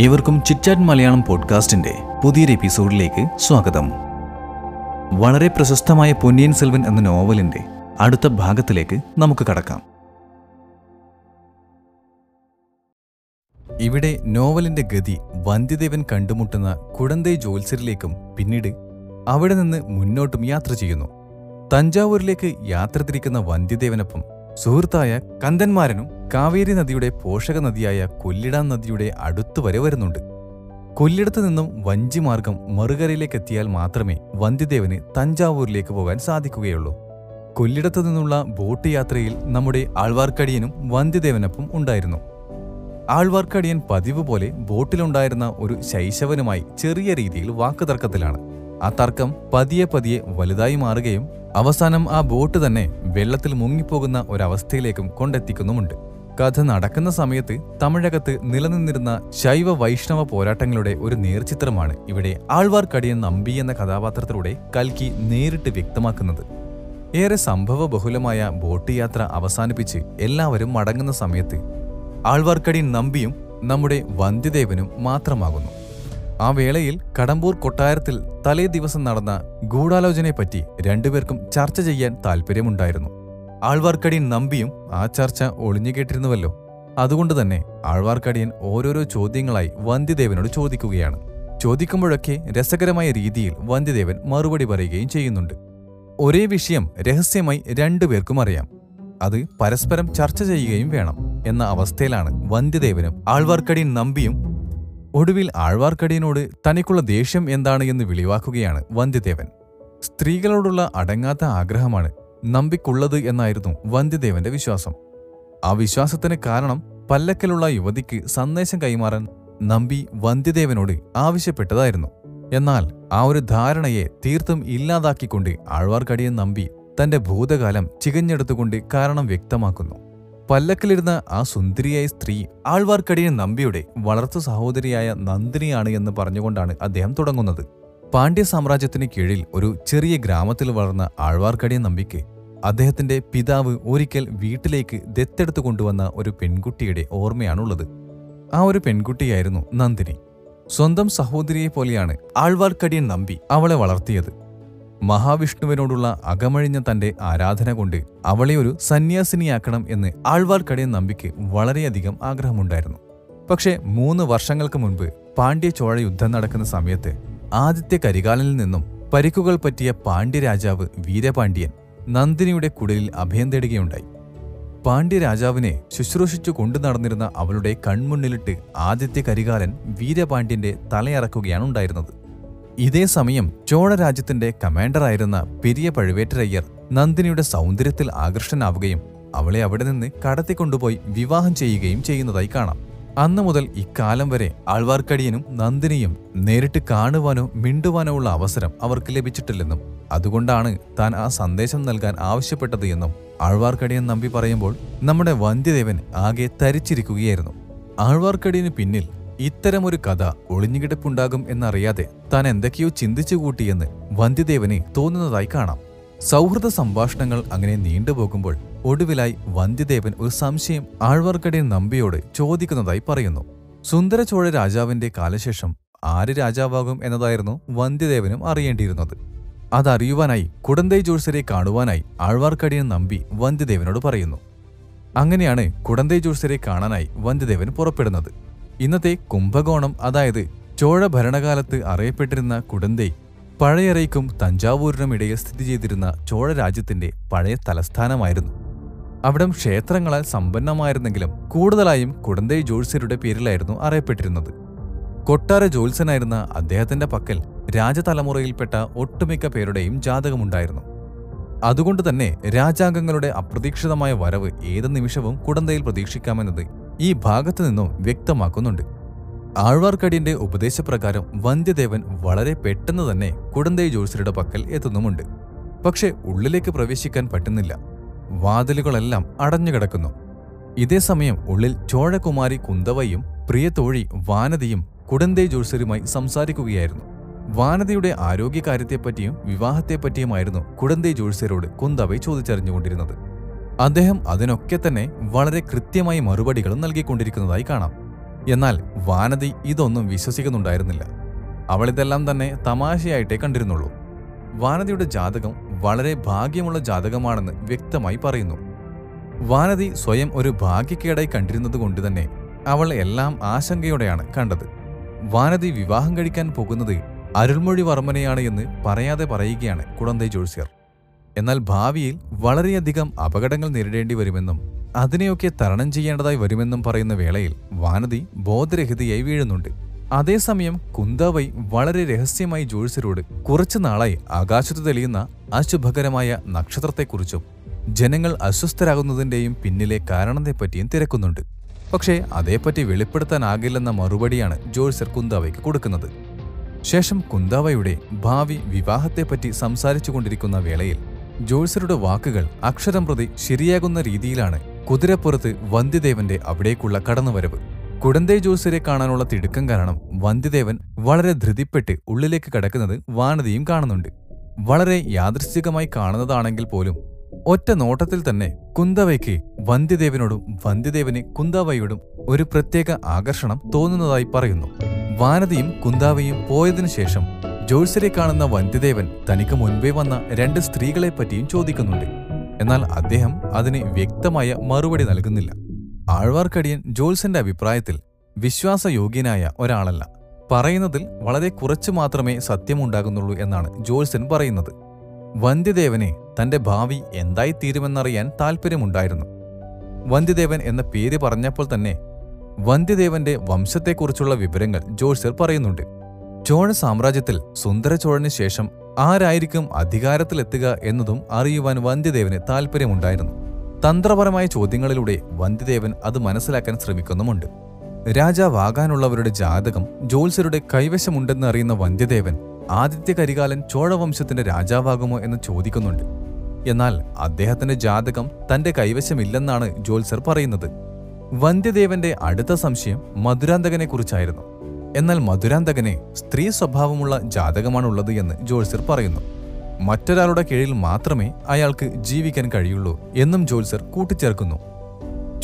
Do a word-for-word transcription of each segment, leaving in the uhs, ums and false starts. ഏവർക്കും ചിറ്റ്ചാറ്റ് മലയാളം പോഡ്കാസ്റ്റിൻ്റെ പുതിയൊരു എപ്പിസോഡിലേക്ക് സ്വാഗതം. വളരെ പ്രശസ്തമായ പൊന്നിയിൻ സെൽവൻ എന്ന നോവലിൻ്റെ അടുത്ത ഭാഗത്തിലേക്ക് നമുക്ക് കടക്കാം. ഇവിടെ നോവലിൻ്റെ ഗതി വന്ധ്യദേവൻ കണ്ടുമുട്ടുന്ന കുടന്തൈ ജ്യോത്സ്യരിലേക്കും പിന്നീട് അവിടെ നിന്ന് മുന്നോട്ടും യാത്ര ചെയ്യുന്നു. തഞ്ചാവൂരിലേക്ക് യാത്ര തിരിക്കുന്ന വന്ധ്യദേവനൊപ്പം സുഹൃത്തായ കന്ദന്മാരനും കാവേരി നദിയുടെ പോഷക നദിയായ കൊല്ലിടാൻ നദിയുടെ അടുത്തു വരെ വരുന്നുണ്ട്. കൊല്ലിടത്തു നിന്നും വഞ്ചിമാർഗം മറുകരയിലേക്കെത്തിയാൽ മാത്രമേ വന്ധ്യദേവന് തഞ്ചാവൂരിലേക്ക് പോകാൻ സാധിക്കുകയുള്ളൂ. കൊല്ലിടത്തു നിന്നുള്ള ബോട്ട് യാത്രയിൽ നമ്മുടെ ആൾവാർക്കടിയനും വന്ധ്യദേവനൊപ്പം ഉണ്ടായിരുന്നു. ആൾവാർക്കടിയൻ പതിവ് പോലെ ബോട്ടിലുണ്ടായിരുന്ന ഒരു ശൈശവനുമായി ചെറിയ രീതിയിൽ വാക്കുതർക്കത്തിലാണ്. ആ തർക്കം പതിയെ പതിയെ വലുതായി മാറുകയും അവസാനം ആ ബോട്ട് തന്നെ വെള്ളത്തിൽ മുങ്ങിപ്പോകുന്ന ഒരവസ്ഥയിലേക്കും കൊണ്ടെത്തിക്കുന്നുമുണ്ട്. കഥ നടക്കുന്ന സമയത്ത് തമിഴകത്ത് നിലനിന്നിരുന്ന ശൈവ വൈഷ്ണവ പോരാട്ടങ്ങളുടെ ഒരു നേർചിത്രമാണ് ഇവിടെ ആൾവാർക്കടിയൻ നമ്പി എന്ന കഥാപാത്രത്തിലൂടെ കൽക്കി നേരിട്ട് വ്യക്തമാക്കുന്നത്. ഏറെ സംഭവ ബഹുലമായ ബോട്ട് യാത്ര അവസാനിപ്പിച്ച് എല്ലാവരും മടങ്ങുന്ന സമയത്ത് ആൾവാർക്കടിയൻ നമ്പിയും നമ്മുടെ വന്ധ്യദേവനും മാത്രമാകുന്നു. ആ വേളയിൽ കടമ്പൂർ കൊട്ടാരത്തിൽ തലേ ദിവസം നടന്ന ഗൂഢാലോചനയെപ്പറ്റി രണ്ടുപേർക്കും ചർച്ച ചെയ്യാൻ താൽപ്പര്യമുണ്ടായിരുന്നു. ആൾവാർക്കടിയൻ നമ്പിയും ആ ചർച്ച ഒളിഞ്ഞുകേട്ടിരുന്നുവല്ലോ. അതുകൊണ്ട് തന്നെ ആൾവാർക്കടിയൻ ഓരോരോ ചോദ്യങ്ങളായി വന്ധ്യദേവനോട് ചോദിക്കുകയാണ്. ചോദിക്കുമ്പോഴൊക്കെ രസകരമായ രീതിയിൽ വന്ധ്യദേവൻ മറുപടി പറയുകയും ചെയ്യുന്നുണ്ട്. ഒരേ വിഷയം രഹസ്യമായി രണ്ടുപേർക്കും അറിയാം, അത് പരസ്പരം ചർച്ച ചെയ്യുകയും വേണം എന്ന അവസ്ഥയിലാണ് വന്ധ്യദേവനും ആൾവാർക്കടിയൻ നമ്പിയും. ഒടുവിൽ ആൾവാർക്കടിയനോട് തനിക്കുള്ള ദേഷ്യം എന്താണ് എന്ന് വിളിവാക്കുകയാണ് വന്ധ്യദേവൻ. സ്ത്രീകളോടുള്ള അടങ്ങാത്ത ആഗ്രഹമാണ് നമ്പിക്കുള്ളത് എന്നായിരുന്നു വന്ധ്യദേവന്റെ വിശ്വാസം. ആ വിശ്വാസത്തിന് കാരണം പല്ലക്കലുള്ള യുവതിക്ക് സന്ദേശം കൈമാറാൻ നമ്പി വന്ധ്യദേവനോട് ആവശ്യപ്പെട്ടതായിരുന്നു. എന്നാൽ ആ ഒരു ധാരണയെ തീർത്തും ഇല്ലാതാക്കിക്കൊണ്ട് ആൾവാർക്കടിയൻ നമ്പി തന്റെ ഭൂതകാലം ചികഞ്ഞെടുത്തുകൊണ്ട് കാരണം വ്യക്തമാക്കുന്നു. പല്ലക്കിലിരുന്ന ആ സുന്ദരിയായ സ്ത്രീ ആൾവാർക്കടിയൻ നമ്പിയുടെ വളർത്തു സഹോദരിയായ നന്ദിനിയാണ് എന്ന് പറഞ്ഞുകൊണ്ടാണ് അദ്ദേഹം തുടങ്ങുന്നത്. പാണ്ഡ്യ സാമ്രാജ്യത്തിന് കീഴിൽ ഒരു ചെറിയ ഗ്രാമത്തിൽ വളർന്ന ആൾവാർക്കടിയൻ നമ്പിക്ക് അദ്ദേഹത്തിന്റെ പിതാവ് ഒരിക്കൽ വീട്ടിലേക്ക് ദത്തെടുത്തു കൊണ്ടുവന്ന ഒരു പെൺകുട്ടിയുടെ ഓർമ്മയാണുള്ളത്. ആ ഒരു പെൺകുട്ടിയായിരുന്നു നന്ദിനി. സ്വന്തം സഹോദരിയെ പോലെയാണ് ആൾവാർക്കടിയൻ നമ്പി അവളെ വളർത്തിയത്. മഹാവിഷ്ണുവിനോടുള്ള അകമഴിഞ്ഞ തന്റെ ആരാധന കൊണ്ട് അവളെ ഒരു സന്യാസിനിയാക്കണം എന്ന് ആൾവാർക്കടിയൻ നമ്പിക്ക് വളരെയധികം ആഗ്രഹമുണ്ടായിരുന്നു. പക്ഷേ മൂന്ന് വർഷങ്ങൾക്ക് മുൻപ് പാണ്ഡ്യചോഴ യുദ്ധം നടക്കുന്ന സമയത്ത് ആദിത്യ കരികാലനിൽ നിന്നും പരിക്കുകൾ പറ്റിയ പാണ്ഡ്യരാജാവ് വീരപാണ്ഡ്യൻ നന്ദിനിയുടെ കുടലിൽ അഭയം തേടുകയുണ്ടായി. പാണ്ഡ്യരാജാവിനെ ശുശ്രൂഷിച്ചു കൊണ്ടു നടന്നിരുന്ന അവളുടെ കൺമുന്നിലിട്ട് ആദിത്യ കരികാലൻ വീരപാണ്ഡ്യന്റെ തലയറക്കുകയാണ് ഉണ്ടായിരുന്നത്. ഇതേ സമയം ചോഴരാജ്യത്തിന്റെ കമാൻഡറായിരുന്ന പെരിയ പഴുവേറ്റരയ്യർ നന്ദിനിയുടെ സൗന്ദര്യത്തിൽ ആകൃഷ്ടനാവുകയും അവളെ അവിടെ നിന്ന് കടത്തിക്കൊണ്ടുപോയി വിവാഹം ചെയ്യുകയും ചെയ്യുന്നതായി കാണാം. അന്നു മുതൽ ഇക്കാലം വരെ ആൾവാർക്കടിയനും നന്ദിനിയും നേരിട്ട് കാണുവാനോ മിണ്ടുവാനോ ഉള്ള അവസരം അവർക്ക് ലഭിച്ചിട്ടില്ലെന്നും അതുകൊണ്ടാണ് താൻ ആ സന്ദേശം നൽകാൻ ആവശ്യപ്പെട്ടത് എന്നും ആൾവാർക്കടിയൻ നമ്പി പറയുമ്പോൾ നമ്മുടെ വന്ധ്യദേവൻ ആകെ തരിച്ചിരിക്കുകയായിരുന്നു. ആൾവാർക്കടിയന് പിന്നിൽ ഇത്തരമൊരു കഥ ഒളിഞ്ഞുകിടപ്പുണ്ടാകും എന്നറിയാതെ താൻ എന്തൊക്കെയോ ചിന്തിച്ചുകൂട്ടിയെന്ന് വന്ധ്യദേവന് തോന്നുന്നതായി കാണാം. സൗഹൃദ സംഭാഷണങ്ങൾ അങ്ങനെ നീണ്ടുപോകുമ്പോൾ ഒടുവിലായി വന്ധ്യദേവൻ ഒരു സംശയം ആൾവാർക്കടിയൻ നമ്പിയോട് ചോദിക്കുന്നതായി പറയുന്നു. സുന്ദരചോഴ രാജാവിന്റെ കാലശേഷം ആര് രാജാവാകും എന്നതായിരുന്നു വന്ധ്യദേവനും അറിയേണ്ടിയിരുന്നത്. അതറിയുവാനായി കുടന്തൈ ജ്യോത്സ്യരെ കാണുവാനായി ആൾവാർക്കടിയൻ നമ്പി വന്ധ്യദേവനോട് പറയുന്നു. അങ്ങനെയാണ് കുടന്തൈ ജ്യോത്സ്യരെ കാണാനായി വന്ധ്യദേവൻ പുറപ്പെടുന്നത്. ഇന്നത്തെ കുംഭകോണം, അതായത് ചോഴ ഭരണകാലത്ത് അറിയപ്പെട്ടിരുന്ന കുടന്തൈ, പഴയറയ്ക്കും തഞ്ചാവൂരിനുമിടയിൽ സ്ഥിതി ചെയ്തിരുന്ന ചോഴ രാജ്യത്തിന്റെ പഴയ തലസ്ഥാനമായിരുന്നു. അവിടം ക്ഷേത്രങ്ങളാൽ സമ്പന്നമായിരുന്നെങ്കിലും കൂടുതലായും കുടന്തൈ ജ്യോത്സ്യരുടെ പേരിലായിരുന്നു അറിയപ്പെട്ടിരുന്നത്. കൊട്ടാര ജ്യോത്സ്യനായിരുന്ന അദ്ദേഹത്തിന്റെ പക്കൽ രാജതലമുറയിൽപ്പെട്ട ഒട്ടുമിക്ക പേരുടെയും ജാതകമുണ്ടായിരുന്നു. അതുകൊണ്ട് തന്നെ രാജാംഗങ്ങളുടെ അപ്രതീക്ഷിതമായ വരവ് ഏത് നിമിഷവും കുടന്തയിൽ പ്രതീക്ഷിക്കാമെന്നത് ഈ ഭാഗത്തു നിന്നും വ്യക്തമാക്കുന്നുണ്ട്. ആൾവാർക്കടിയന്റെ ഉപദേശപ്രകാരം വന്ധ്യദേവൻ വളരെ പെട്ടെന്ന് തന്നെ കുടന്തൈ ജ്യോത്സ്യരുടെ പക്കൽ എത്തുന്നുമുണ്ട്. പക്ഷേ ഉള്ളിലേക്ക് പ്രവേശിക്കാൻ പറ്റുന്നില്ല, വാതിലുകളെല്ലാം അടഞ്ഞുകിടക്കുന്നു. ഇതേ സമയം ഉള്ളിൽ ചോഴകുമാരി കുന്തവയും പ്രിയതോഴി വാനതിയും കുടന്തൈ ജ്യോത്സ്യരുമായി സംസാരിക്കുകയായിരുന്നു. വാനതിയുടെ ആരോഗ്യകാര്യത്തെപ്പറ്റിയും വിവാഹത്തെപ്പറ്റിയുമായിരുന്നു കുടന്തൈ ജ്യോത്സ്യരോട് കുന്തവൈ ചോദിച്ചറിഞ്ഞുകൊണ്ടിരുന്നത്. അദ്ദേഹം അതിനൊക്കെ തന്നെ വളരെ കൃത്യമായി മറുപടികളും നൽകിക്കൊണ്ടിരിക്കുന്നതായി കാണാം. എന്നാൽ വാനതി ഇതൊന്നും വിശ്വസിക്കുന്നുണ്ടായിരുന്നില്ല. അവളിതെല്ലാം തന്നെ തമാശയായിട്ടേ കണ്ടിരുന്നുള്ളൂ. വാനതിയുടെ ജാതകം വളരെ ഭാഗ്യമുള്ള ജാതകമാണെന്ന് വ്യക്തമായി പറയുന്നു. വാനതി സ്വയം ഒരു ഭാഗ്യക്കേടായി കണ്ടിരുന്നത് കൊണ്ട് തന്നെ അവൾ എല്ലാം ആശങ്കയോടെയാണ് കണ്ടത്. വാനതി വിവാഹം കഴിക്കാൻ പോകുന്നത് അരുൾമൊഴിവർമ്മനെയാണ് എന്ന് പറയാതെ പറയുകയാണ് കുടന്തൈ ജോത്സ്യർ. എന്നാൽ ഭാവിയിൽ വളരെയധികം അപകടങ്ങൾ നേരിടേണ്ടി വരുമെന്നും അതിനെയൊക്കെ തരണം ചെയ്യേണ്ടതായി വരുമെന്നും പറയുന്ന വേളയിൽ വാനതി ബോധരഹിതയായി വീഴുന്നുണ്ട്. അതേസമയം കുന്താവൈ വളരെ രഹസ്യമായി ജോത്സ്യരോട് കുറച്ചു നാളായി ആകാശത്ത് തെളിയുന്ന അശുഭകരമായ നക്ഷത്രത്തെക്കുറിച്ചും ജനങ്ങൾ അസ്വസ്ഥരാകുന്നതിൻ്റെയും പിന്നിലെ കാരണത്തെപ്പറ്റിയും തിരക്കുന്നുണ്ട്. പക്ഷേ അതേപ്പറ്റി വെളിപ്പെടുത്താനാകില്ലെന്ന മറുപടിയാണ് ജോത്സ്യർ കുന്താവയ്ക്ക് കൊടുക്കുന്നത്. ശേഷം കുന്താവയുടെ ഭാവി വിവാഹത്തെപ്പറ്റി സംസാരിച്ചു കൊണ്ടിരിക്കുന്ന വേളയിൽ ജോത്സ്യരുടെ വാക്കുകൾ അക്ഷരം പ്രതി ശരിയാകുന്ന രീതിയിലാണ് കുതിരപ്പുറത്ത് വന്ധ്യദേവന്റെ അവിടേക്കുള്ള കടന്നുവരവ്. കുടന്തൈ ജോത്സ്യരെ കാണാനുള്ള തിടുക്കം കാരണം വന്ധ്യദേവൻ വളരെ ധൃതിപ്പെട്ട് ഉള്ളിലേക്ക് കടക്കുന്നത് വാനതിയും കാണുന്നുണ്ട്. വളരെ യാദൃശ്ചികമായി കാണുന്നതാണെങ്കിൽ പോലും ഒറ്റ നോട്ടത്തിൽ തന്നെ കുന്താവയ്ക്ക് വന്ധ്യദേവനോടും വന്ധ്യദേവന് കുന്താവയോടും ഒരു പ്രത്യേക ആകർഷണം തോന്നുന്നതായി പറയുന്നു. വാനതിയും കുന്താവയും പോയതിനു ശേഷം ജോത്സ്യരെ കാണുന്ന വന്ധ്യദേവൻ തനിക്ക് മുൻപേ വന്ന രണ്ട് സ്ത്രീകളെപ്പറ്റിയും ചോദിക്കുന്നുണ്ട്. എന്നാൽ അദ്ദേഹം അതിന് വ്യക്തമായ മറുപടി നൽകുന്നില്ല. ആഴ്വാർക്കടിയൻ ജോത്സ്യന്റെ അഭിപ്രായത്തിൽ വിശ്വാസയോഗ്യനായ ഒരാളല്ല, പറയുന്നതിൽ വളരെ കുറച്ചു മാത്രമേ സത്യമുണ്ടാകുന്നുള്ളൂ എന്നാണ് ജോത്സ്യൻ പറയുന്നത്. വന്ധ്യദേവനെ തന്റെ ഭാവി എന്തായിത്തീരുമെന്നറിയാൻ താൽപ്പര്യമുണ്ടായിരുന്നു. വന്ധ്യദേവൻ എന്ന പേര് പറഞ്ഞപ്പോൾ തന്നെ വന്ധ്യദേവന്റെ വംശത്തെക്കുറിച്ചുള്ള വിവരങ്ങൾ ജോത്സ്യർ പറയുന്നുണ്ട്. ചോഴ സാമ്രാജ്യത്തിൽ സുന്ദരചോഴന് ശേഷം ആരായിരിക്കും അധികാരത്തിലെത്തുക എന്നതും അറിയുവാൻ വന്ധ്യദേവന് താൽപ്പര്യമുണ്ടായിരുന്നു. തന്ത്രപരമായ ചോദ്യങ്ങളിലൂടെ വന്ധ്യദേവൻ അത് മനസ്സിലാക്കാൻ ശ്രമിക്കുന്നുമുണ്ട്. രാജാവാകാനുള്ളവരുടെ ജാതകം ജോത്സ്യരുടെ കൈവശമുണ്ടെന്നറിയുന്ന വന്ധ്യദേവൻ ആദിത്യ കരികാലൻ ചോഴവംശത്തിന്റെ രാജാവാകുമോ എന്ന് ചോദിക്കുന്നുണ്ട്. എന്നാൽ അദ്ദേഹത്തിന്റെ ജാതകം തന്റെ കൈവശമില്ലെന്നാണ് ജോത്സ്യർ പറയുന്നത്. വന്ധ്യദേവന്റെ അടുത്ത സംശയം മധുരാന്തകനെക്കുറിച്ചായിരുന്നു. എന്നാൽ മധുരാന്തകനെ സ്ത്രീ സ്വഭാവമുള്ള ജാതകമാണുള്ളത് എന്ന് ജോത്സ്യർ പറയുന്നു. മറ്റൊരാളുടെ കീഴിൽ മാത്രമേ അയാൾക്ക് ജീവിക്കാൻ കഴിയുള്ളൂ എന്നും ജോത്സ്യർ കൂട്ടിച്ചേർക്കുന്നു.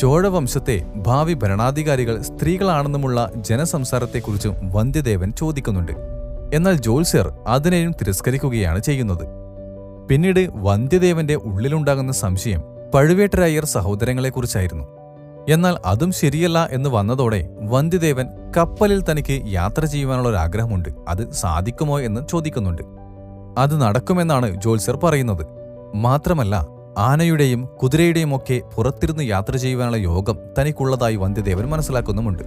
ചോഴവംശത്തെ ഭാവി ഭരണാധികാരികൾ സ്ത്രീകളാണെന്നുമുള്ള ജനസംസാരത്തെക്കുറിച്ചും വന്ധ്യദേവൻ ചോദിക്കുന്നുണ്ട്. എന്നാൽ ജോത്സ്യർ അതിനെയും തിരസ്കരിക്കുകയാണ് ചെയ്യുന്നത്. പിന്നീട് വന്ധ്യദേവന്റെ ഉള്ളിലുണ്ടാകുന്ന സംശയം പഴുവേട്ടരയ്യർ സഹോദരങ്ങളെക്കുറിച്ചായിരുന്നു. എന്നാൽ അതും ശരിയല്ല എന്ന് വന്നതോടെ വന്ധ്യദേവൻ കപ്പലിൽ തനിക്ക് യാത്ര ചെയ്യുവാനുള്ളൊരാഗ്രഹമുണ്ട്, അത് സാധിക്കുമോ എന്ന് ചോദിക്കുന്നുണ്ട്. അത് നടക്കുമെന്നാണ് ജോത്സ്യർ പറയുന്നത്. മാത്രമല്ല ആനയുടെയും കുതിരയുടെയും ഒക്കെ പുറത്തിരുന്ന് യാത്ര ചെയ്യുവാനുള്ള യോഗം തനിക്കുള്ളതായി വന്ധ്യദേവൻ മനസ്സിലാക്കുന്നുമുണ്ട്.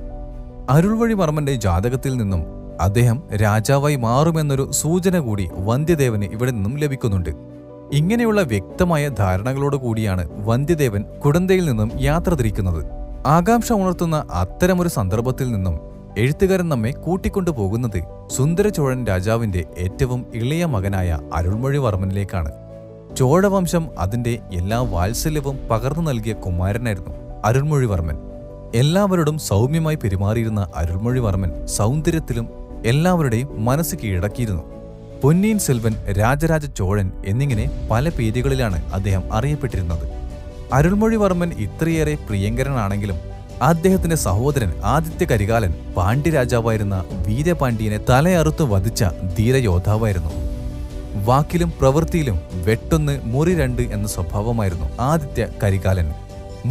അരുൾമൊഴിവർമ്മന്റെ ജാതകത്തിൽ നിന്നും അദ്ദേഹം രാജാവായി മാറുമെന്നൊരു സൂചന കൂടി വന്ധ്യദേവന് ഇവിടെ നിന്നും ലഭിക്കുന്നുണ്ട്. ഇങ്ങനെയുള്ള വ്യക്തമായ ധാരണകളോട് കൂടിയാണ് വന്ധ്യദേവൻ കുടന്തയിൽ നിന്നും യാത്ര തിരിക്കുന്നത്. ആകാംക്ഷ ഉണർത്തുന്ന അത്തരമൊരു സന്ദർഭത്തിൽ നിന്നും എഴുത്തുകാരൻ നമ്മെ കൂട്ടിക്കൊണ്ടുപോകുന്നത് സുന്ദരചോഴൻ രാജാവിന്റെ ഏറ്റവും ഇളയ മകനായ അരുൾമൊഴിവർമ്മനിലേക്കാണ്. ചോഴവംശം അതിന്റെ എല്ലാ വാത്സല്യവും പകർന്നു നൽകിയ കുമാരനായിരുന്നു അരുൾമൊഴിവർമ്മൻ. എല്ലാവരോടും സൗമ്യമായി പെരുമാറിയിരുന്ന അരുൾമൊഴിവർമ്മൻ സൗന്ദര്യത്തിലും എല്ലാവരുടെയും മനസ്സ് കീഴടക്കിയിരുന്നു. പൊന്നിയിൻ സെൽവൻ, രാജരാജ ചോഴൻ എന്നിങ്ങനെ പല പേരുകളിലാണ് അദ്ദേഹം അറിയപ്പെട്ടിരുന്നത്. അരുൾമൊഴിവർമ്മൻ ഇത്രയേറെ പ്രിയങ്കരനാണെങ്കിലും അദ്ദേഹത്തിന്റെ സഹോദരൻ ആദിത്യ കരികാലൻ പാണ്ഡ്യരാജാവായിരുന്ന വീരപാണ്ഡ്യനെ തലയറുത്തു വധിച്ച ധീരയോദ്ധാവായിരുന്നു. വാക്കിലും പ്രവൃത്തിയിലും വെട്ടൊന്ന് മുറി രണ്ട് എന്ന സ്വഭാവമായിരുന്നു ആദിത്യ കരികാലൻ.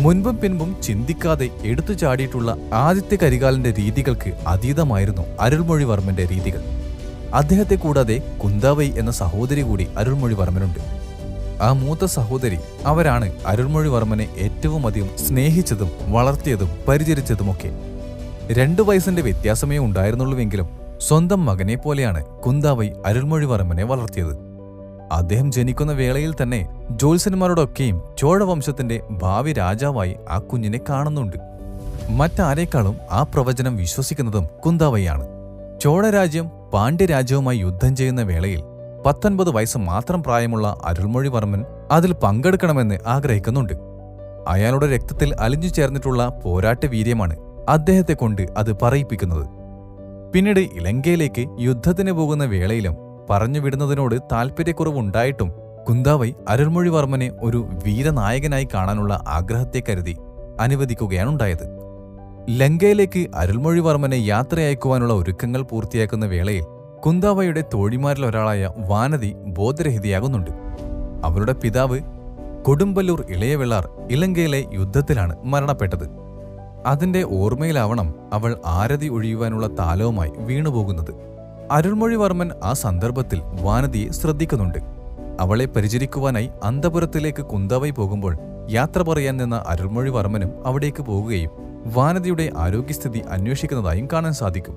മുൻപും പിൻപും ചിന്തിക്കാതെ എടുത്തു ചാടിയിട്ടുള്ള ആദിത്യ കരികാലന്റെ രീതികൾക്ക് അതീതമായിരുന്നു അരുൾമൊഴിവർമ്മന്റെ രീതികൾ. അദ്ദേഹത്തെ കൂടാതെ കുന്താവൈ എന്ന സഹോദരി കൂടി അരുൾമൊഴിവർമ്മനുണ്ട്. ആ മൂത്ത സഹോദരി അവരാണ് അരുൾമൊഴിവർമ്മനെ ഏറ്റവും അധികം സ്നേഹിച്ചതും വളർത്തിയതും പരിചരിച്ചതുമൊക്കെ. രണ്ടു വയസ്സിന്റെ വ്യത്യാസമേ ഉണ്ടായിരുന്നുള്ളൂവെങ്കിലും സ്വന്തം മകനെ പോലെയാണ് കുന്താവൈ അരുൾമൊഴിവർമ്മനെ വളർത്തിയത്. അദ്ദേഹം ജനിക്കുന്ന വേളയിൽ തന്നെ ജോത്സ്യന്മാരോടൊക്കെയും ചോഴവംശത്തിന്റെ ഭാവി രാജാവായി ആ കുഞ്ഞിനെ കാണുന്നുണ്ട്. മറ്റാരേക്കാളും ആ പ്രവചനം വിശ്വസിക്കുന്നതും കുന്താവൈയാണ്. ചോഴരാജ്യം പാണ്ഡ്യരാജ്യവുമായി യുദ്ധം ചെയ്യുന്ന വേളയിൽ പത്തൊൻപത് വയസ്സ് മാത്രം പ്രായമുള്ള അരുൾമൊഴിവർമ്മൻ അതിൽ പങ്കെടുക്കണമെന്ന് ആഗ്രഹിക്കുന്നുണ്ട്. അയാളുടെ രക്തത്തിൽ അലിഞ്ഞു ചേർന്നിട്ടുള്ള പോരാട്ട വീര്യമാണ് അദ്ദേഹത്തെ കൊണ്ട് അത് പറയിപ്പിക്കുന്നത്. പിന്നീട് ഇലങ്കയിലേക്ക് യുദ്ധത്തിന് പോകുന്ന വേളയിലും പറഞ്ഞുവിടുന്നതിനോട് താൽപ്പര്യക്കുറവുണ്ടായിട്ടും കുന്താവൈ അരുൾമൊഴിവർമ്മനെ ഒരു വീരനായകനായി കാണാനുള്ള ആഗ്രഹത്തെ കരുതി അനുവദിക്കുകയാണുണ്ടായത്. ലങ്കയിലേക്ക് അരുൾമൊഴിവർമ്മനെ യാത്രയക്കുവാനുള്ള ഒരുക്കങ്ങൾ പൂർത്തിയാക്കുന്ന വേളയിൽ കുന്താവയുടെ തോഴിമാരിലൊരാളായ വാനതി ബോധരഹിതയാകുന്നുണ്ട്. അവരുടെ പിതാവ് കൊടുമ്പല്ലൂർ ഇളയവെള്ളാർ ഇലങ്കയിലെ യുദ്ധത്തിലാണ് മരണപ്പെട്ടത്. അതിൻ്റെ ഓർമ്മയിലാവണം അവൾ ആരതി ഒഴിയുവാനുള്ള താലവുമായി വീണുപോകുന്നത്. അരുൾമൊഴിവർമ്മൻ ആ സന്ദർഭത്തിൽ വാനതിയെ ശ്രദ്ധിക്കുന്നുണ്ട്. അവളെ പരിചരിക്കുവാനായി അന്തപുരത്തിലേക്ക് കുന്താവൈ പോകുമ്പോൾ യാത്ര പറയാൻ നിന്ന അരുൾമൊഴിവർമ്മനും അവിടേക്ക് പോകുകയും വാനതിയുടെ ആരോഗ്യസ്ഥിതി അന്വേഷിക്കുന്നതായും കാണാൻ സാധിക്കും.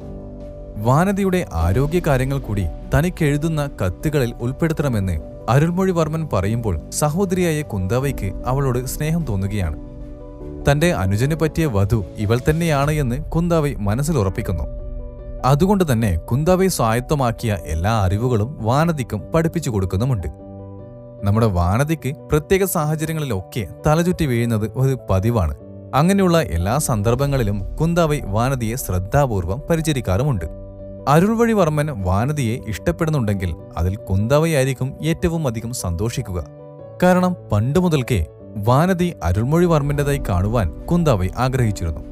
വാനതിയുടെ ആരോഗ്യകാര്യങ്ങൾ കൂടി തനിക്കെഴുതുന്ന കത്തുകളിൽ ഉൾപ്പെടുത്തണമെന്ന് അരുൾമൊഴിവർമ്മൻ പറയുമ്പോൾ സഹോദരിയായ കുന്താവയ്ക്ക് അവളോട് സ്നേഹം തോന്നുകയാണ്. തന്റെ അനുജന് പറ്റിയ വധു ഇവൾ തന്നെയാണ് എന്ന് കുന്താവൈ മനസ്സിലുറപ്പിക്കുന്നു. അതുകൊണ്ട് തന്നെ കുന്താവൈ സ്വായത്തമാക്കിയ എല്ലാ അറിവുകളും വാനതിക്കും പഠിപ്പിച്ചു കൊടുക്കുന്നുമുണ്ട്. നമ്മുടെ വാനതിക്ക് പ്രത്യേക സാഹചര്യങ്ങളിലൊക്കെ തലചുറ്റി വീഴുന്നത് ഒരു പതിവാണ്. അങ്ങനെയുള്ള എല്ലാ സന്ദർഭങ്ങളിലും കുന്താവൈ വാനതിയെ ശ്രദ്ധാപൂർവം പരിചരിക്കാറുമുണ്ട്. അരുൾമൊഴിവർമ്മൻ വാനതിയെ ഇഷ്ടപ്പെടുന്നുണ്ടെങ്കിൽ അതിൽ കുന്താവൈ ആയിരിക്കും ഏറ്റവും അധികം സന്തോഷിക്കുക. കാരണം പണ്ടു മുതൽക്കേ വാനതി അരുൾമൊഴിവർമ്മൻ്റെതായി കാണുവാൻ കുന്താവൈ ആഗ്രഹിച്ചിരുന്നു.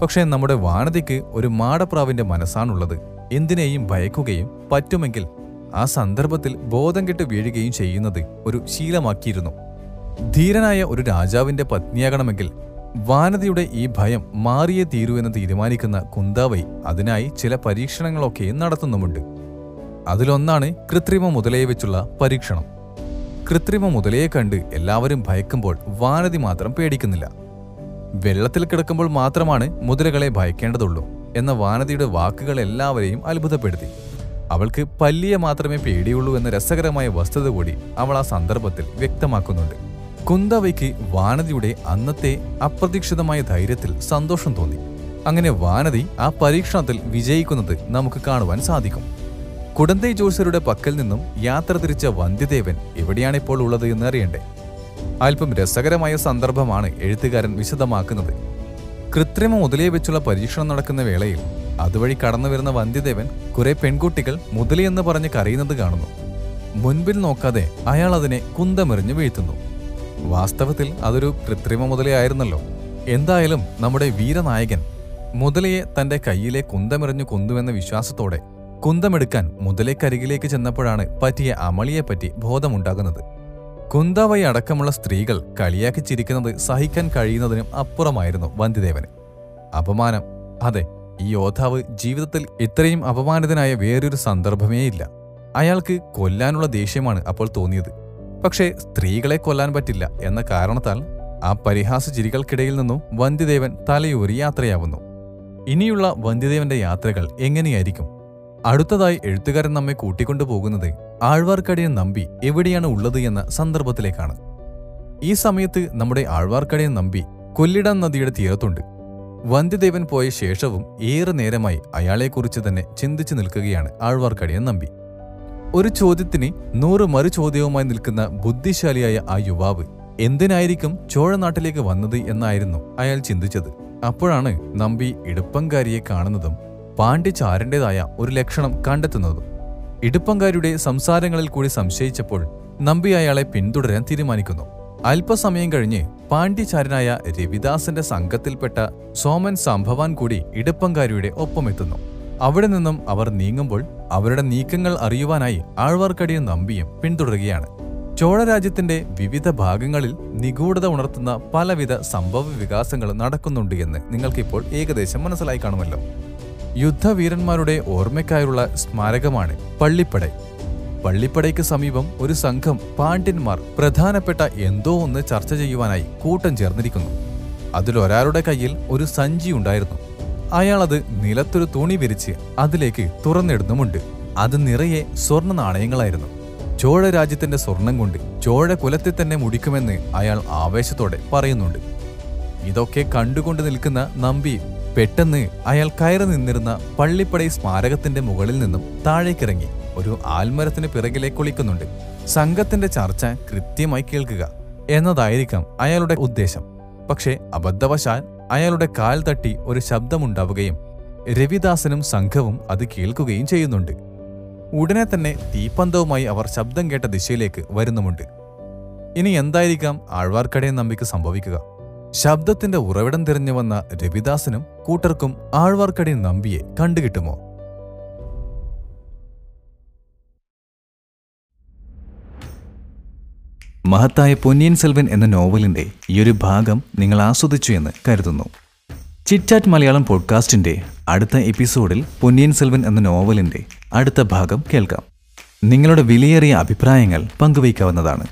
പക്ഷേ നമ്മുടെ വാനതിക്ക് ഒരു മാടപ്രാവിൻ്റെ മനസ്സാണുള്ളത്. എന്തിനേയും ഭയക്കുകയും പറ്റുമെങ്കിൽ ആ സന്ദർഭത്തിൽ ബോധം കെട്ട് വീഴുകയും ചെയ്യുന്നത് ഒരു ശീലമാക്കിയിരുന്നു. ധീരനായ ഒരു രാജാവിൻ്റെ പത്നിയാകണമെങ്കിൽ വാനതിയുടെ ഈ ഭയം മാറിയേ തീരൂ എന്ന് തീരുമാനിക്കുന്ന കുന്താവൈ അതിനായി ചില പരീക്ഷണങ്ങളൊക്കെ നടത്തുന്നുമുണ്ട്. അതിലൊന്നാണ് കൃത്രിമ മുതലയെ വെച്ചുള്ള പരീക്ഷണം. കൃത്രിമ മുതലയെ കണ്ട് എല്ലാവരും ഭയക്കുമ്പോൾ വാനതി മാത്രം പേടിക്കുന്നില്ല. വെള്ളത്തിൽ കിടക്കുമ്പോൾ മാത്രമാണ് മുതലകളെ ഭയക്കേണ്ടതുള്ളൂ എന്ന വാനതിയുടെ വാക്കുകൾ എല്ലാവരെയും അത്ഭുതപ്പെടുത്തി. അവൾക്ക് പല്ലിയെ മാത്രമേ പേടിയുള്ളൂ എന്ന രസകരമായ വസ്തുത കൂടി അവൾ ആ സന്ദർഭത്തിൽ വ്യക്തമാക്കുന്നുണ്ട്. കുന്താവയ്ക്ക് വാനതിയുടെ അന്നത്തെ അപ്രതീക്ഷിതമായ ധൈര്യത്തിൽ സന്തോഷം തോന്നി. അങ്ങനെ വാനതി ആ പരീക്ഷണത്തിൽ വിജയിക്കുന്നത് നമുക്ക് കാണുവാൻ സാധിക്കും. കുടന്തൈ ജോത്സ്യരുടെ പക്കൽ നിന്നും യാത്ര തിരിച്ച വന്ധ്യദേവൻ എവിടെയാണിപ്പോൾ ഉള്ളത് എന്നറിയണ്ടേ? അല്പം രസകരമായ സന്ദർഭമാണ് എഴുത്തുകാരൻ വിശദമാക്കുന്നത്. കൃത്രിമ മുതലയെ വെച്ചുള്ള പരീക്ഷണം നടക്കുന്ന വേളയിൽ അതുവഴി കടന്നുവരുന്ന വന്ധ്യദേവൻ കുറെ പെൺകുട്ടികൾ മുതലയെന്ന് പറഞ്ഞ് കരയുന്നത് കാണുന്നു. മുൻപിൽ നോക്കാതെ അയാൾ അതിനെ കുന്തമെറിഞ്ഞു വീഴ്ത്തുന്നു. വാസ്തവത്തിൽ അതൊരു കൃത്രിമ മുതലയായിരുന്നല്ലോ. എന്തായാലും നമ്മുടെ വീരനായകൻ മുതലയെ തൻ്റെ കയ്യിലെ കുന്തമെറിഞ്ഞു കൊന്നുവെന്ന വിശ്വാസത്തോടെ കുന്തമെടുക്കാൻ മുതലക്കരികിലേക്ക് ചെന്നപ്പോഴാണ് പറ്റിയ അമളിയെപ്പറ്റി ബോധമുണ്ടാകുന്നത്. കുന്താവൈ അടക്കമുള്ള സ്ത്രീകൾ കളിയാക്കി ചിരിക്കുന്നത് സഹിക്കാൻ കഴിയുന്നതിനും അപ്പുറമായിരുന്നു വന്ധ്യദേവന്. അപമാനം, അതെ, ഈ യോദ്ധാവ് ജീവിതത്തിൽ ഇത്രയും അപമാനിതനായ വേറൊരു സന്ദർഭമേയില്ല. അയാൾക്ക് കൊല്ലാനുള്ള ദേഷ്യമാണ് അപ്പോൾ തോന്നിയത്. പക്ഷേ സ്ത്രീകളെ കൊല്ലാൻ പറ്റില്ല എന്ന കാരണത്താൽ ആ പരിഹാസ ചിരികൾക്കിടയിൽ നിന്നും വന്ധ്യദേവൻ തലയൂരി യാത്രയാവുന്നു. ഇനിയുള്ള വന്ധ്യദേവന്റെ യാത്രകൾ എങ്ങനെയായിരിക്കും? അടുത്തതായി എഴുത്തുകാരൻ നമ്മെ കൂട്ടിക്കൊണ്ടുപോകുന്നത് ആഴ്വാർക്കടിയൻ നമ്പി എവിടെയാണ് ഉള്ളത് എന്ന സന്ദർഭത്തിലേക്കാണ്. ഈ സമയത്ത് നമ്മുടെ ആഴ്വാർക്കടിയൻ നമ്പി കൊല്ലിടം നദിയുടെ തീരത്തുണ്ട്. വന്ധ്യദേവൻ പോയ ശേഷവും ഏറെ നേരമായി അയാളെക്കുറിച്ച് തന്നെ ചിന്തിച്ചു നിൽക്കുകയാണ് ആഴ്വാർക്കടിയൻ നമ്പി. ഒരു ചോദ്യത്തിന് നൂറ് മറു ചോദ്യവുമായി നിൽക്കുന്ന ബുദ്ധിശാലിയായ ആ യുവാവ് എന്തിനായിരിക്കും ചോഴനാട്ടിലേക്ക് വന്നത് എന്നായിരുന്നു അയാൾ ചിന്തിച്ചത്. അപ്പോഴാണ് നമ്പി ഇടുപ്പംകാരിയെ കാണുന്നതും പാണ്ഡ്യചാരന്റേതായ ഒരു ലക്ഷണം കണ്ടെത്തുന്നതും. ഇടുപ്പംകാരിയുടെ സംസാരങ്ങളിൽ കൂടി സംശയിച്ചപ്പോൾ നമ്പി അയാളെ പിന്തുടരാൻ തീരുമാനിക്കുന്നു. അല്പസമയം കഴിഞ്ഞ് പാണ്ഡ്യചാരനായ രവിദാസന്റെ സംഘത്തിൽപ്പെട്ട സോമൻ സംഭവാൻ കൂടി ഇടുപ്പംകാരിയുടെ ഒപ്പമെത്തുന്നു. അവിടെ നിന്നും അവർ നീങ്ങുമ്പോൾ അവരുടെ നീക്കങ്ങൾ അറിയുവാനായി ആഴ്വാർക്കടിയ നമ്പിയും പിന്തുടരുകയാണ്. ചോളരാജ്യത്തിന്റെ വിവിധ ഭാഗങ്ങളിൽ നിഗൂഢത ഉണർത്തുന്ന പലവിധ സംഭവ വികാസങ്ങൾ നടക്കുന്നുണ്ട് എന്ന് നിങ്ങൾക്കിപ്പോൾ ഏകദേശം മനസ്സിലായി കാണുമല്ലോ. യുദ്ധവീരന്മാരുടെ ഓർമ്മയ്ക്കായുള്ള സ്മാരകമാണ് പള്ളിപ്പടൈ. പള്ളിപ്പടയ്ക്ക് സമീപം ഒരു സംഘം പാണ്ഡ്യന്മാർ പ്രധാനപ്പെട്ട എന്തോ ഒന്ന് ചർച്ച ചെയ്യുവാനായി കൂട്ടം ചേർന്നിരിക്കുന്നു. അതിലൊരാളുടെ കയ്യിൽ ഒരു സഞ്ചി ഉണ്ടായിരുന്നു. അയാളത് നിലത്തൊരു തുണി വിരിച്ച് അതിലേക്ക് തുറന്നിടുന്നുമുണ്ട്. അത് നിറയെ സ്വർണ്ണ നാണയങ്ങളായിരുന്നു. ചോഴ രാജ്യത്തിന്റെ സ്വർണം കൊണ്ട് ചോഴ കുലത്തെ തന്നെ മുടിക്കുമെന്ന് അയാൾ ആവേശത്തോടെ പറയുന്നുണ്ട്. ഇതൊക്കെ കണ്ടുകൊണ്ട് നിൽക്കുന്ന നമ്പി പെട്ടെന്ന് അയാൾ കയറി നിന്നിരുന്ന പള്ളിപ്പടൈ സ്മാരകത്തിന്റെ മുകളിൽ നിന്നും താഴേക്കിറങ്ങി ഒരു ആൽമരത്തിന് പിറകിലേക്ക് ഒളിക്കുന്നുണ്ട്. സംഘത്തിന്റെ ചർച്ച കൃത്യമായി കേൾക്കുക എന്നതായിരിക്കാം അയാളുടെ ഉദ്ദേശം. പക്ഷേ അബദ്ധവശാൽ അയാളുടെ കാൽ തട്ടി ഒരു ശബ്ദമുണ്ടാവുകയും രവിദാസനും സംഘവും അത് കേൾക്കുകയും ചെയ്യുന്നുണ്ട്. ഉടനെ തന്നെ തീപ്പന്തവുമായി അവർ ശബ്ദം കേട്ട ദിശയിലേക്ക് വരുന്നുമുണ്ട്. ഇനി എന്തായിരിക്കാം ആഴ്വാർക്കടയൻ നമ്പിക്ക് സംഭവിക്കുക? ശബ്ദത്തിന്റെ ഉറവിടം തിരഞ്ഞു വന്ന രവിദാസനും കൂട്ടർക്കും ആഴ്വാർക്കടി നമ്പിയെ കണ്ടുകിട്ടുമോ? മഹത്തായ പൊന്നിയിൻ സെൽവൻ എന്ന നോവലിൻ്റെ ഈയൊരു ഭാഗം നിങ്ങൾ ആസ്വദിച്ചു എന്ന് കരുതുന്നു. ചിറ്റാറ്റ് മലയാളം പോഡ്കാസ്റ്റിൻ്റെ അടുത്ത എപ്പിസോഡിൽ പൊന്നിയിൻ സെൽവൻ എന്ന നോവലിൻ്റെ അടുത്ത ഭാഗം കേൾക്കാം. നിങ്ങളുടെ വിലയേറിയ അഭിപ്രായങ്ങൾ പങ്കുവയ്ക്കാവുന്നതാണ്.